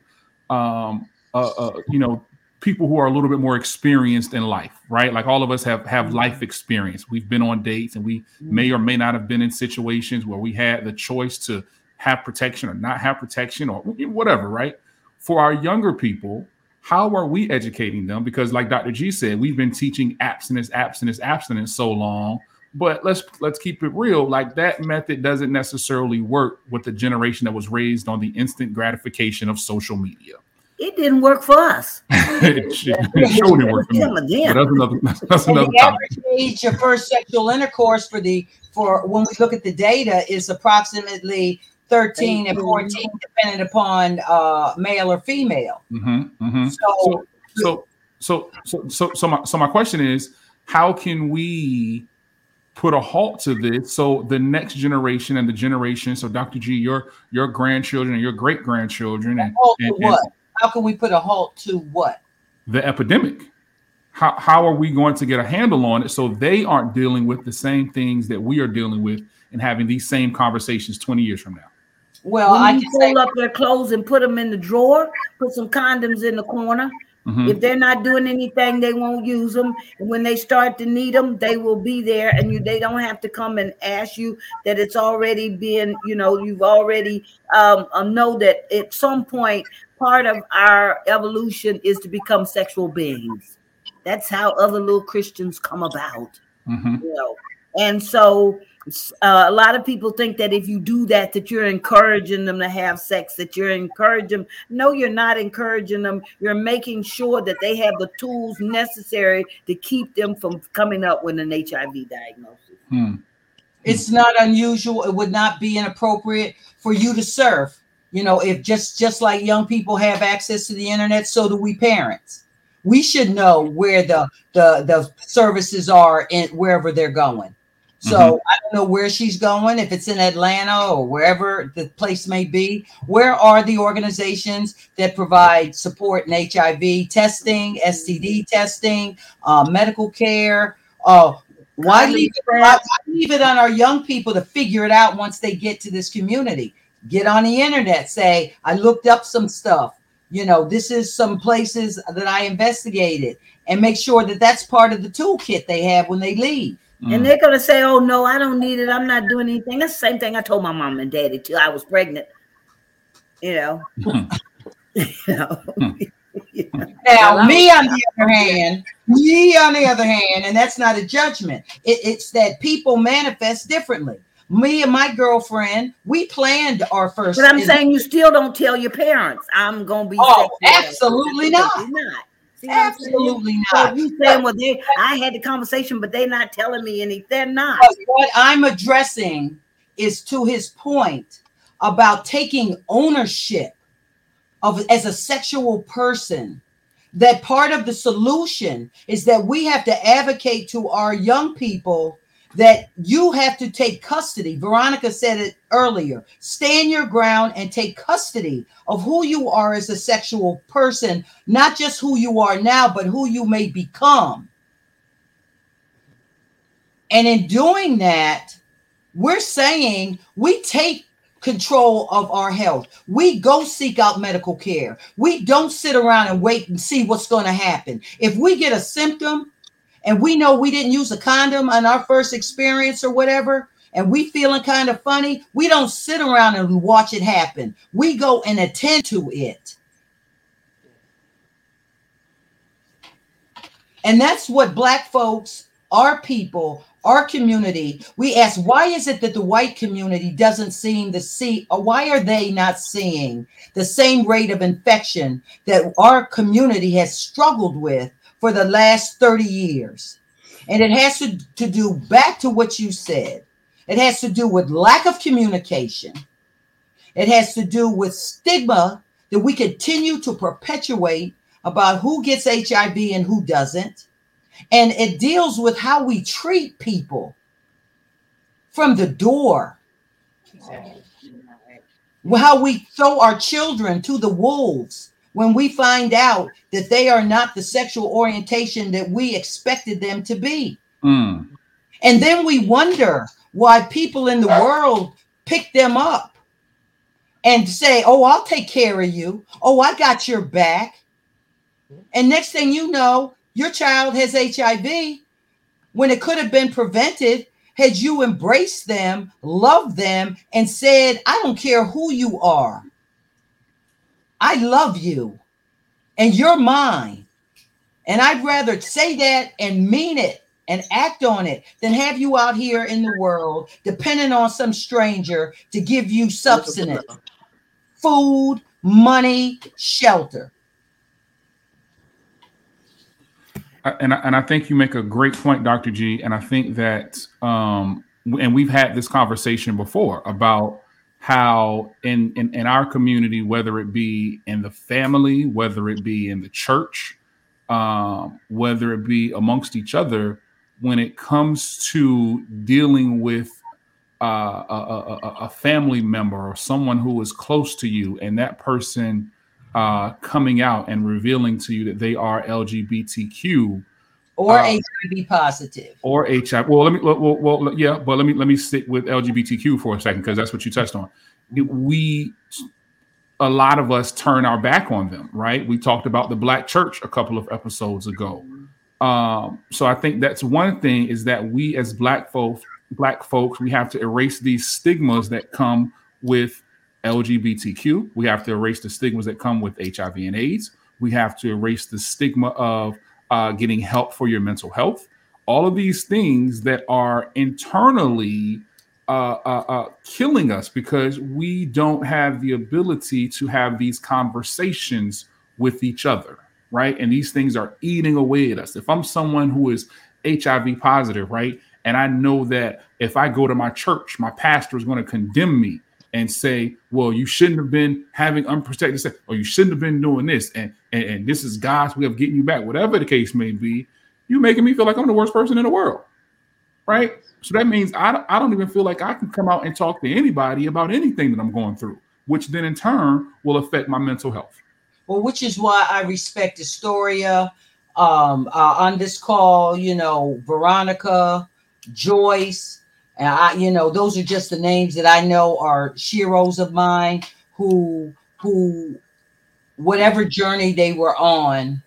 um uh, uh you know people who are a little bit more experienced in life, right? Like all of us have have life experience. We've been on dates, and we may or may not have been in situations where we had the choice to have protection or not have protection or whatever, right? For our younger people, how are we educating them? Because like Doctor G said, we've been teaching abstinence, abstinence, abstinence so long, but let's let's keep it real. Like that method doesn't necessarily work with the generation that was raised on the instant gratification of social media. It didn't work for us. It sure didn't work for me. But that's another, that's another the topic. Average age of first sexual intercourse for the for when we look at the data is approximately thirteen and fourteen, depending upon uh, male or female. Mm-hmm, mm-hmm. So, so, so, so, so, so, my, so, my question is, how can we put a halt to this so the next generation and the generation? So, Doctor G, your your grandchildren and your great grandchildren, and, and, and what? How can we put a halt to what? The epidemic. How how are we going to get a handle on it so they aren't dealing with the same things that we are dealing with and having these same conversations twenty years from now? Well, when I can pull say- up their clothes and put them in the drawer, put some condoms in the corner. Mm-hmm. If they're not doing anything, they won't use them. And when they start to need them, they will be there, and you they don't have to come and ask you that it's already been, you know, you've already um, know that at some point part of our evolution is to become sexual beings. That's how other little Christians come about. Mm-hmm. You know? And so Uh, a lot of people think that if you do that, that you're encouraging them to have sex, that you're encouraging them. No, you're not encouraging them. You're making sure that they have the tools necessary to keep them from coming up with an H I V diagnosis. Hmm. It's not unusual. It would not be inappropriate for you to surf. You know, if just, just like young people have access to the internet, so do we parents. We should know where the, the, the services are and wherever they're going. So mm-hmm. I don't know where she's going, if it's in Atlanta or wherever the place may be. Where are the organizations that provide support in H I V testing, S T D testing, uh, medical care? Uh, why, leave it, why leave it on our young people to figure it out once they get to this community? Get on the internet, say, I looked up some stuff. You know, this is some places that I investigated, and make sure that that's part of the toolkit they have when they leave. Mm. And they're going to say, oh, no, I don't need it. I'm not doing anything. That's the same thing I told my mom and daddy till I was pregnant. You know. Mm. you know? Mm. you know? Now, me on the other hand, me on the other hand, and that's not a judgment. It, it's that people manifest differently. Me and my girlfriend, we planned our first. But I'm interview. saying you still don't tell your parents. I'm going to be. Oh, absolutely not. not. See, absolutely not. So you saying, well, they, I had the conversation, but they're not telling me anything. They're not. What I'm addressing is to his point about taking ownership of as a sexual person. That part of the solution is that we have to advocate to our young people that you have to take custody. Veronica said it earlier. Stand your ground and take custody of who you are as a sexual person, not just who you are now, but who you may become. And in doing that, we're saying we take control of our health. We go seek out medical care. We don't sit around and wait and see what's going to happen. If we get a symptom, and we know we didn't use a condom on our first experience or whatever, and we feeling kind of funny, we don't sit around and watch it happen. We go and attend to it. And that's what Black folks, our people, our community, we ask, why is it that the white community doesn't seem to see, or why are they not seeing the same rate of infection that our community has struggled with for the last thirty years. And it has to, to do back to what you said. It has to do with lack of communication. It has to do with stigma that we continue to perpetuate about who gets H I V and who doesn't. And it deals with how we treat people from the door. how we throw our children to the wolves when we find out that they are not the sexual orientation that we expected them to be. Mm. And then we wonder why people in the world pick them up and say, oh, I'll take care of you. Oh, I got your back. And next thing you know, your child has H I V when it could have been prevented had you embraced them, loved them, and said, I don't care who you are. I love you and you're mine. And I'd rather say that and mean it and act on it than have you out here in the world depending on some stranger to give you subsistence, food, money, shelter. And I, and I think you make a great point, Doctor G. And I think that, um, and we've had this conversation before about how in, in, in our community, whether it be in the family, whether it be in the church, um, whether it be amongst each other, when it comes to dealing with uh, a, a, a family member or someone who is close to you and that person uh coming out and revealing to you that they are L G B T Q or uh, H I V positive or H I V. Well, let me well, well yeah, but let me let me sit with L G B T Q for a second because that's what you touched on. It, we a lot of us turn our back on them, right? We talked about the Black church a couple of episodes ago. Um, so I think that's one thing is that we as Black folks, Black folks, we have to erase these stigmas that come with L G B T Q. We have to erase the stigmas that come with H I V and AIDS. We have to erase the stigma of uh, getting help for your mental health. All of these things that are internally uh, uh, uh, killing us because we don't have the ability to have these conversations with each other, right? And these things are eating away at us. If I'm someone who is H I V positive, right? And I know that if I go to my church, my pastor is going to condemn me and say, well, you shouldn't have been having unprotected sex, or you shouldn't have been doing this, and, and and this is God's way of getting you back, whatever the case may be, you're making me feel like I'm the worst person in the world, right? So that means I don't, I don't even feel like I can come out and talk to anybody about anything that I'm going through, which then in turn will affect my mental health. Well, which is why I respect Astoria um, uh, on this call, you know, Veronica, Joyce, and I, you know, those are just the names that I know are sheroes of mine who, who, whatever journey they were on,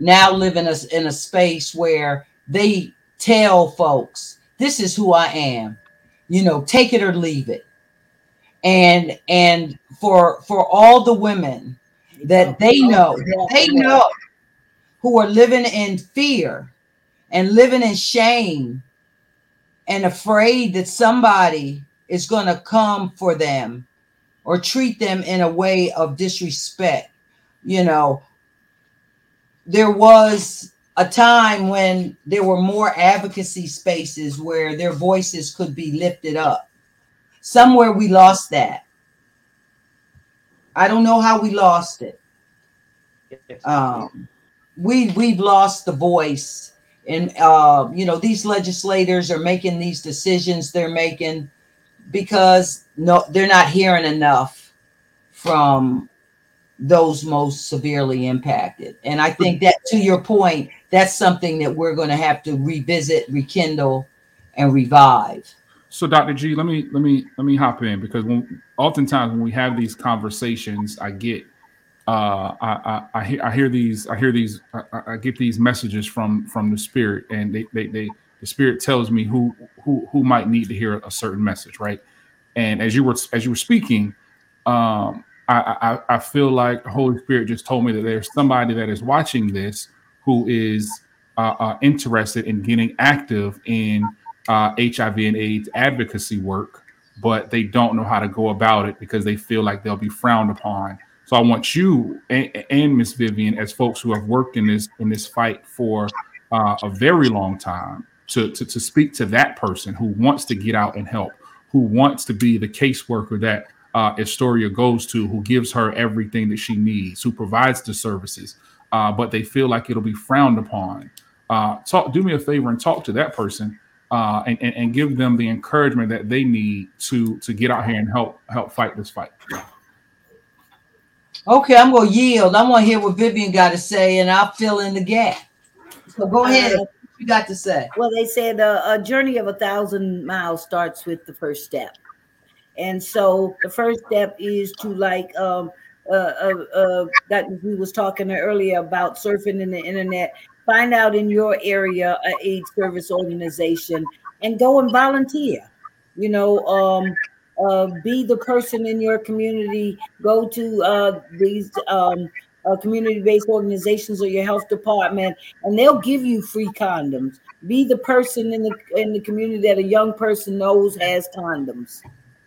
now live in a, in a space where they tell folks, this is who I am, you know, take it or leave it. And, and for, for all the women that they know, that they know who are living in fear and living in shame and afraid that somebody is going to come for them or treat them in a way of disrespect. You know, there was a time when there were more advocacy spaces where their voices could be lifted up. Somewhere we lost that. I don't know how we lost it. Um, we, we've lost the voice. And, uh, you know, these legislators are making these decisions they're making because no, they're not hearing enough from those most severely impacted. And I think that, to your point, that's something that we're going to have to revisit, rekindle, and revive. So, Doctor G, let me let me let me hop in, because when, oftentimes when we have these conversations, I get Uh, I, I, I, hear, I hear these, I hear these, I, I get these messages from, from the spirit, and they, they, they, the spirit tells me who, who, who might need to hear a certain message. Right. And as you were, as you were speaking, um, I, I, I feel like the Holy Spirit just told me that there's somebody that is watching this who is uh, uh, interested in getting active in uh, H I V and AIDS advocacy work, but they don't know how to go about it because they feel like they'll be frowned upon. So I want you and, and Miss Vivian, as folks who have worked in this in this fight for uh, a very long time, to, to to speak to that person who wants to get out and help, who wants to be the caseworker that uh, Astoria goes to, who gives her everything that she needs, who provides the services, uh, but they feel like it'll be frowned upon. Uh, talk, do me a favor and talk to that person uh, and, and and give them the encouragement that they need to to get out here and help help fight this fight. Okay, I'm going to yield. I'm going to hear what Vivian got to say, and I'll fill in the gap. So go ahead. Uh, what you got to say? Well, they said uh, a journey of a thousand miles starts with the first step. And so the first step is to, like um, uh, uh, uh, that we was talking earlier about surfing in the internet, find out in your area an AIDS service organization and go and volunteer. You know, um, uh, be the person in your community, go to uh, these um, uh, community-based organizations or your health department, and they'll give you free condoms. Be the person in the in the community that a young person knows has condoms.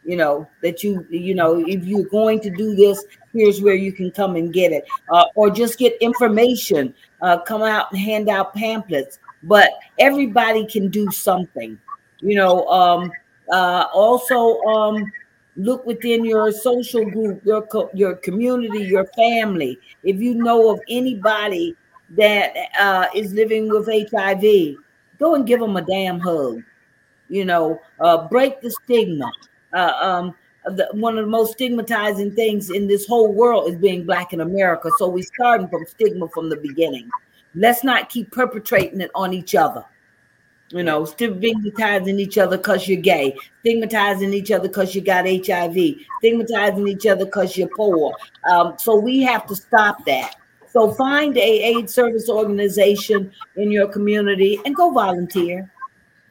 You know, that you, you know, if you're going to do this, here's where you can come and get it. Uh, or just get information, uh, come out and hand out pamphlets. But everybody can do something, you know. Um, uh, also, um, look within your social group, your, co- your community, your family. If you know of anybody that uh, is living with H I V, go and give them a damn hug, you know, uh, break the stigma. Uh, um, the, one of the most stigmatizing things in this whole world is being Black in America. So we're starting from stigma from the beginning. Let's not keep perpetrating it on each other. You know, stigmatizing each other because you're gay, stigmatizing each other because you got H I V, stigmatizing each other because you're poor. Um, so we have to stop that. So find a AIDS service organization in your community and go volunteer.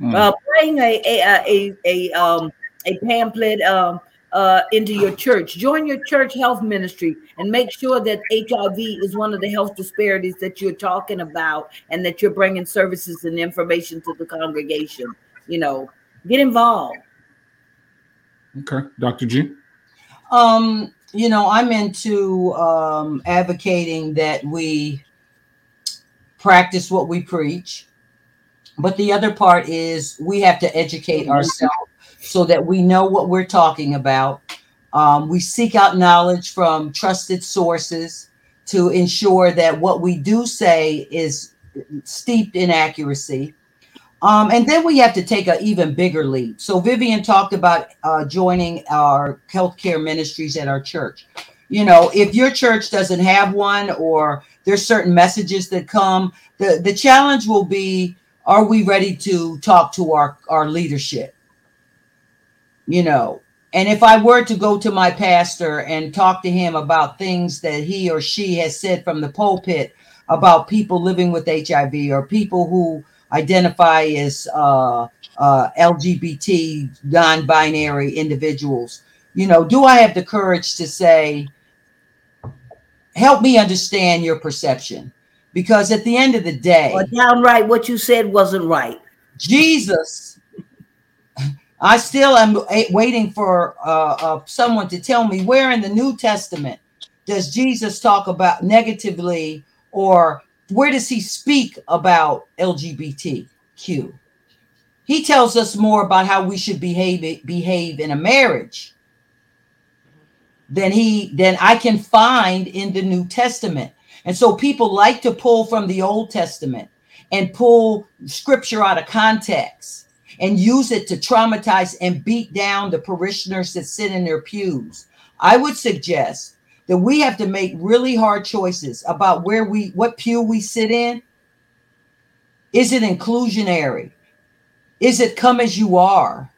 Mm. Uh, bring a a a, a um. a pamphlet um, uh, into your church. Join your church health ministry and make sure that H I V is one of the health disparities that you're talking about and that you're bringing services and information to the congregation. You know, get involved. Okay. Doctor G? Um, you know, I'm into um, advocating that we practice what we preach. But the other part is we have to educate ourselves so that we know what we're talking about. Um, we seek out knowledge from trusted sources to ensure that what we do say is steeped in accuracy. Um, and then we have to take an even bigger leap. So Vivian talked about uh, joining our healthcare ministries at our church. You know, if your church doesn't have one or there's certain messages that come, the, the challenge will be, are we ready to talk to our, our leadership? You know, and if I were to go to my pastor and talk to him about things that he or she has said from the pulpit about people living with H I V or people who identify as uh, uh, L G B T, non-binary individuals, you know, do I have the courage to say, help me understand your perception? Because at the end of the day, or downright what you said wasn't right. Jesus. I still am waiting for uh, uh, someone to tell me where in the New Testament does Jesus talk about negatively, or where does he speak about L G B T Q? He tells us more about how we should behave behave in a marriage than he than I can find in the New Testament. And so people like to pull from the Old Testament and pull scripture out of context and use it to traumatize and beat down the parishioners that sit in their pews. I would suggest that we have to make really hard choices about where we, what pew we sit in. Is it inclusionary? Is it come as you are?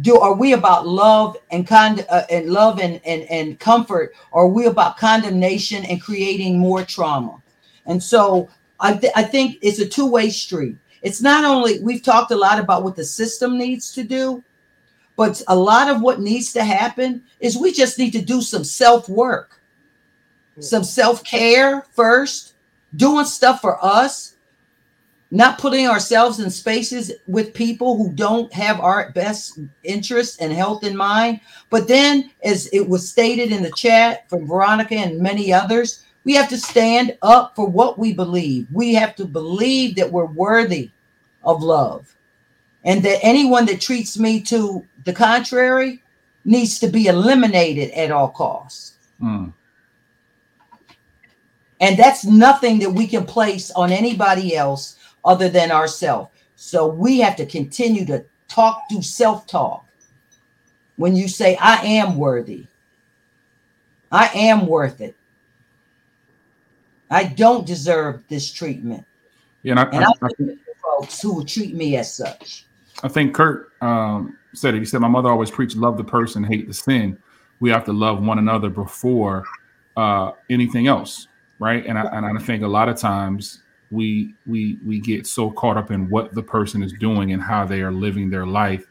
Do are we about love and con uh, and love and, and, and comfort? Or are we about condemnation and creating more trauma? And so I, th- I think it's a two-way street. It's not only, we've talked a lot about what the system needs to do, but a lot of what needs to happen is we just need to do some self-work, some self-care first, doing stuff for us, not putting ourselves in spaces with people who don't have our best interests and health in mind. But then, as it was stated in the chat from Veronica and many others, we have to stand up for what we believe. We have to believe that we're worthy of love, and that anyone that treats me to the contrary needs to be eliminated at all costs. Mm. And that's nothing that we can place on anybody else other than ourselves. So we have to continue to talk through self-talk. When you say, I am worthy, I am worth it. I don't deserve this treatment. Yeah, and I, and I, I, I think folks who treat me as such. I think Kurt um, said it. He said, my mother always preached, love the person, hate the sin. We have to love one another before uh, anything else. Right. And I, and I think a lot of times we we we get so caught up in what the person is doing and how they are living their life.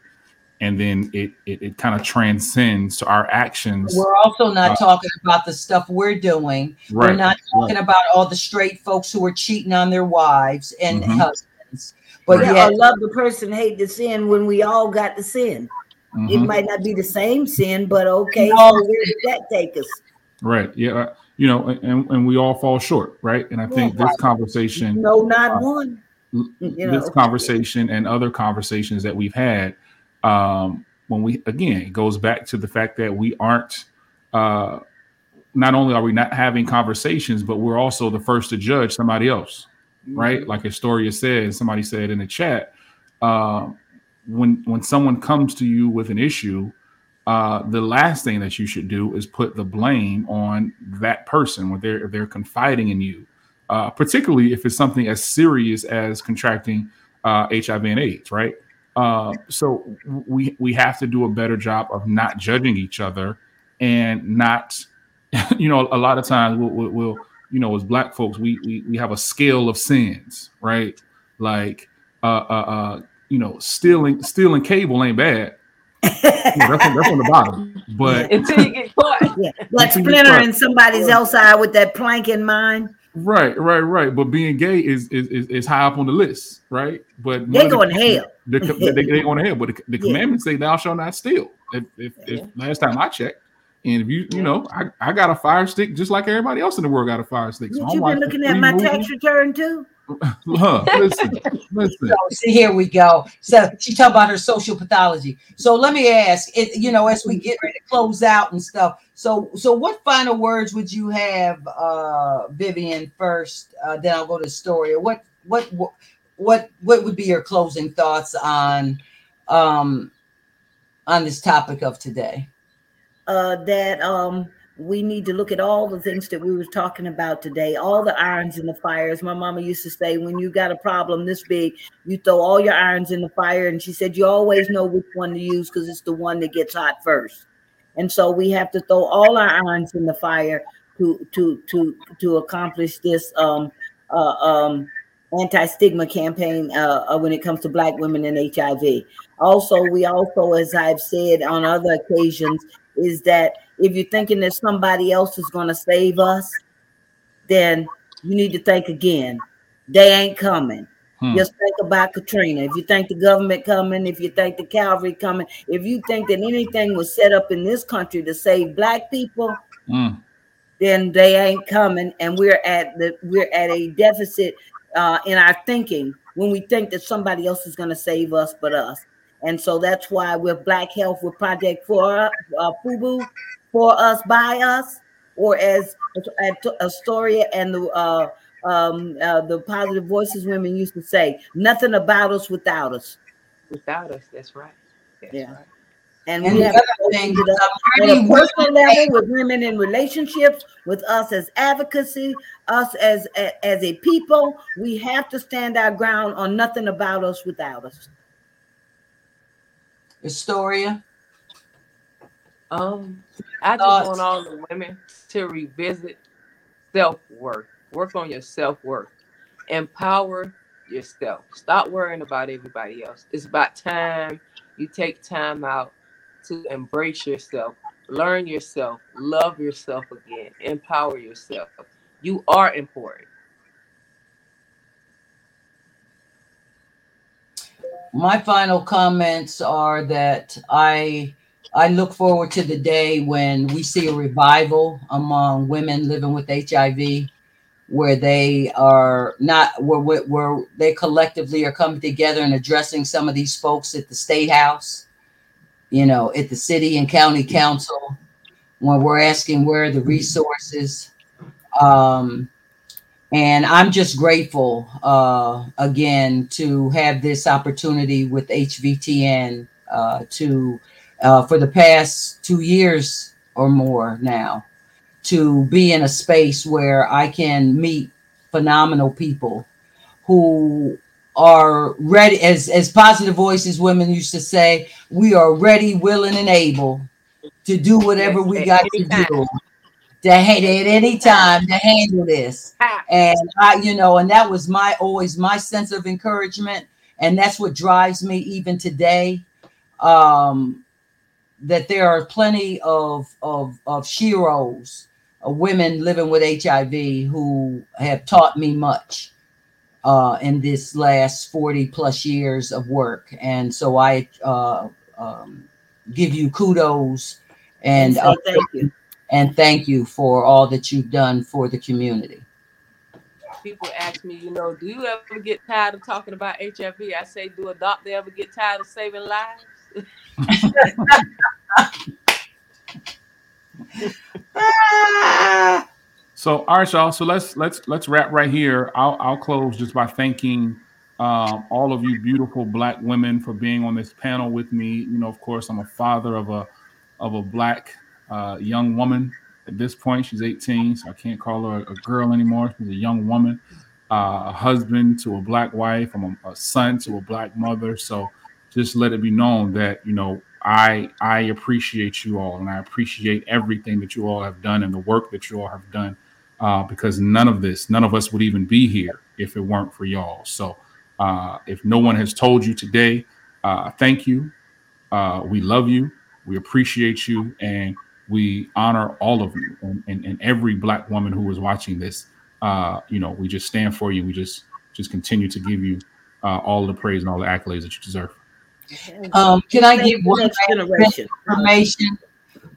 And then it it, it kind of transcends to our actions. We're also not uh, talking about the stuff we're doing. Right, we're not talking right. about all the straight folks who are cheating on their wives and mm-hmm. husbands. But yeah, yeah, I love the person, hate the sin when we all got the sin. Mm-hmm. It might not be the same sin, but okay. No. So where did that take us? Right. Yeah. You know, and, and we all fall short. Right. And I think yeah, this conversation. No, not uh, one. You know. This conversation and other conversations that we've had. Um, when we, again, it goes back to the fact that we aren't, uh, not only are we not having conversations, but we're also the first to judge somebody else, right? Like Astoria said, somebody said in the chat, uh, when, when someone comes to you with an issue, uh, the last thing that you should do is put the blame on that person when they're, they're confiding in you, uh, particularly if it's something as serious as contracting, uh, H I V and AIDS, right? Uh, so we we have to do a better job of not judging each other and not, you know, a lot of times we'll, we'll, we'll you know, as Black folks, we, we, we have a scale of sins, right? Like, uh, uh, uh, you know, stealing stealing cable ain't bad. You know, that's, on, that's on the bottom. But until you get caught. Yeah. Like splintering somebody's else eye with that plank in mind. Right, right, right. But being gay is is is high up on the list, right? But they're going to hell. They're going to hell. But the, the yeah. commandments say, "Thou shalt not steal." If, if, yeah. if last time I checked, and if you you yeah. know, I, I got a fire stick just like everybody else in the world got a fire stick. So you I'm been like, looking at my movie? Tax return too. Huh, listen, listen. So, so here we go. So she talked about her social pathology. So let me ask, it, you know, as we get ready to close out and stuff. So, so what final words would you have, uh, Vivian? First, uh, then I'll go to Astoria. What, what, what, what, what would be your closing thoughts on, um, on this topic of today? Uh, that um. We need to look at all the things that we were talking about today, all the irons in the fires. My mama used to say, when you got a problem this big, you throw all your irons in the fire. And she said, you always know which one to use because it's the one that gets hot first. And so we have to throw all our irons in the fire to to to to accomplish this um, uh, um, anti-stigma campaign uh, when it comes to Black women and H I V. Also, we also, as I've said on other occasions, is that if you're thinking that somebody else is going to save us, then you need to think again. They ain't coming. Hmm. Just think about Katrina. If you think the government coming, if you think the Calvary coming, if you think that anything was set up in this country to save Black people, hmm. then they ain't coming. And we're at the we're at a deficit uh, in our thinking when we think that somebody else is going to save us but us. And so that's why with Black Health, with Project for uh, FUBU, for us, by us, or as Astoria and the uh, um, uh, the Positive Voices women used to say, nothing about us without us. Without us, that's right. That's yeah. Right. And, and we have things up on a personal level with women in relationships, with us as advocacy, us as as a people. We have to stand our ground on nothing about us without us. Astoria. Um, I just uh, want all the women to revisit self-worth. Work on your self-worth. Empower yourself. Stop worrying about everybody else. It's about time you take time out to embrace yourself, learn yourself, love yourself again, empower yourself. You are important. My final comments are that I I look forward to the day when we see a revival among women living with H I V, where they are not where where they collectively are coming together and addressing some of these folks at the state house, you know, at the city and county council, when we're asking where are the resources. Um, And I'm just grateful, uh, again, to have this opportunity with H V T N uh, to, uh, for the past two years or more now, to be in a space where I can meet phenomenal people who are ready, as, as Positive Voices women used to say, we are ready, willing, and able to do whatever we got to do to hand at any time to handle this. And I, you know, and that was my, always my sense of encouragement. And that's what drives me even today. Um, that there are plenty of, of, of sheroes, uh, women living with H I V who have taught me much, uh, in this last forty plus years of work. And so I, uh, um, give you kudos and, and, so thank uh, you. and thank you for all that you've done for the community. People ask me, you know, do you ever get tired of talking about H I V? I say, do a doctor ever get tired of saving lives? So, all right, y'all. So let's let's let's wrap right here. I'll I'll close just by thanking um, all of you beautiful Black women for being on this panel with me. You know, of course, I'm a father of a of a Black uh, young woman. At this point, she's eighteen, so I can't call her a girl anymore. She's a young woman, uh, a husband to a Black wife. I'm a, a son to a Black mother. So just let it be known that, you know, I I appreciate you all, and I appreciate everything that you all have done and the work that you all have done, uh, because none of this, none of us would even be here if it weren't for y'all. So uh, if no one has told you today, uh, thank you. Uh, we love you. We appreciate you. And we honor all of you, and, and, and every Black woman who is watching this. Uh, you know, we just stand for you. We just just continue to give you uh, all the praise and all the accolades that you deserve. Um, can I give one information?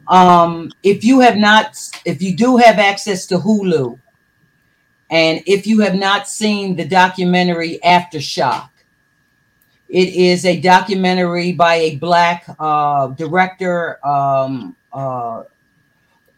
Um, if you have not, if you do have access to Hulu, and if you have not seen the documentary Aftershock, it is a documentary by a Black uh, director. Um, Uh,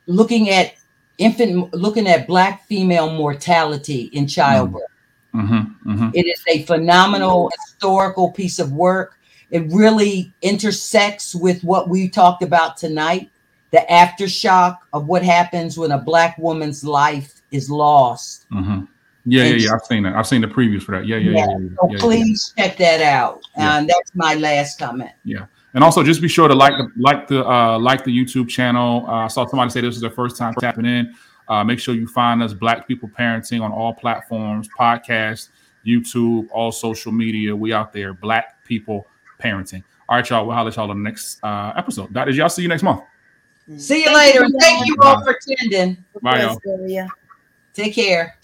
looking at infant, looking at Black female mortality in childbirth. Mm-hmm, mm-hmm. It is a phenomenal historical piece of work. It really intersects with what we talked about tonight, the aftershock of what happens when a Black woman's life is lost. Mm-hmm. Yeah, and yeah, yeah. I've seen that. I've seen the previews for that. Yeah, yeah, yeah. yeah, yeah, so yeah please yeah. check that out. Yeah. And that's my last comment. Yeah. And also, just be sure to like the like the uh, like the YouTube channel. Uh, I saw somebody say this is their first time tapping in. Uh, make sure you find us, Black People Parenting, on all platforms, podcasts, YouTube, all social media. We out there, Black People Parenting. All right, y'all. We'll holler at y'all on the next uh, episode. Doctors, y'all see you next month. See you later. Thank you all for attending. Bye, y'all. Take care.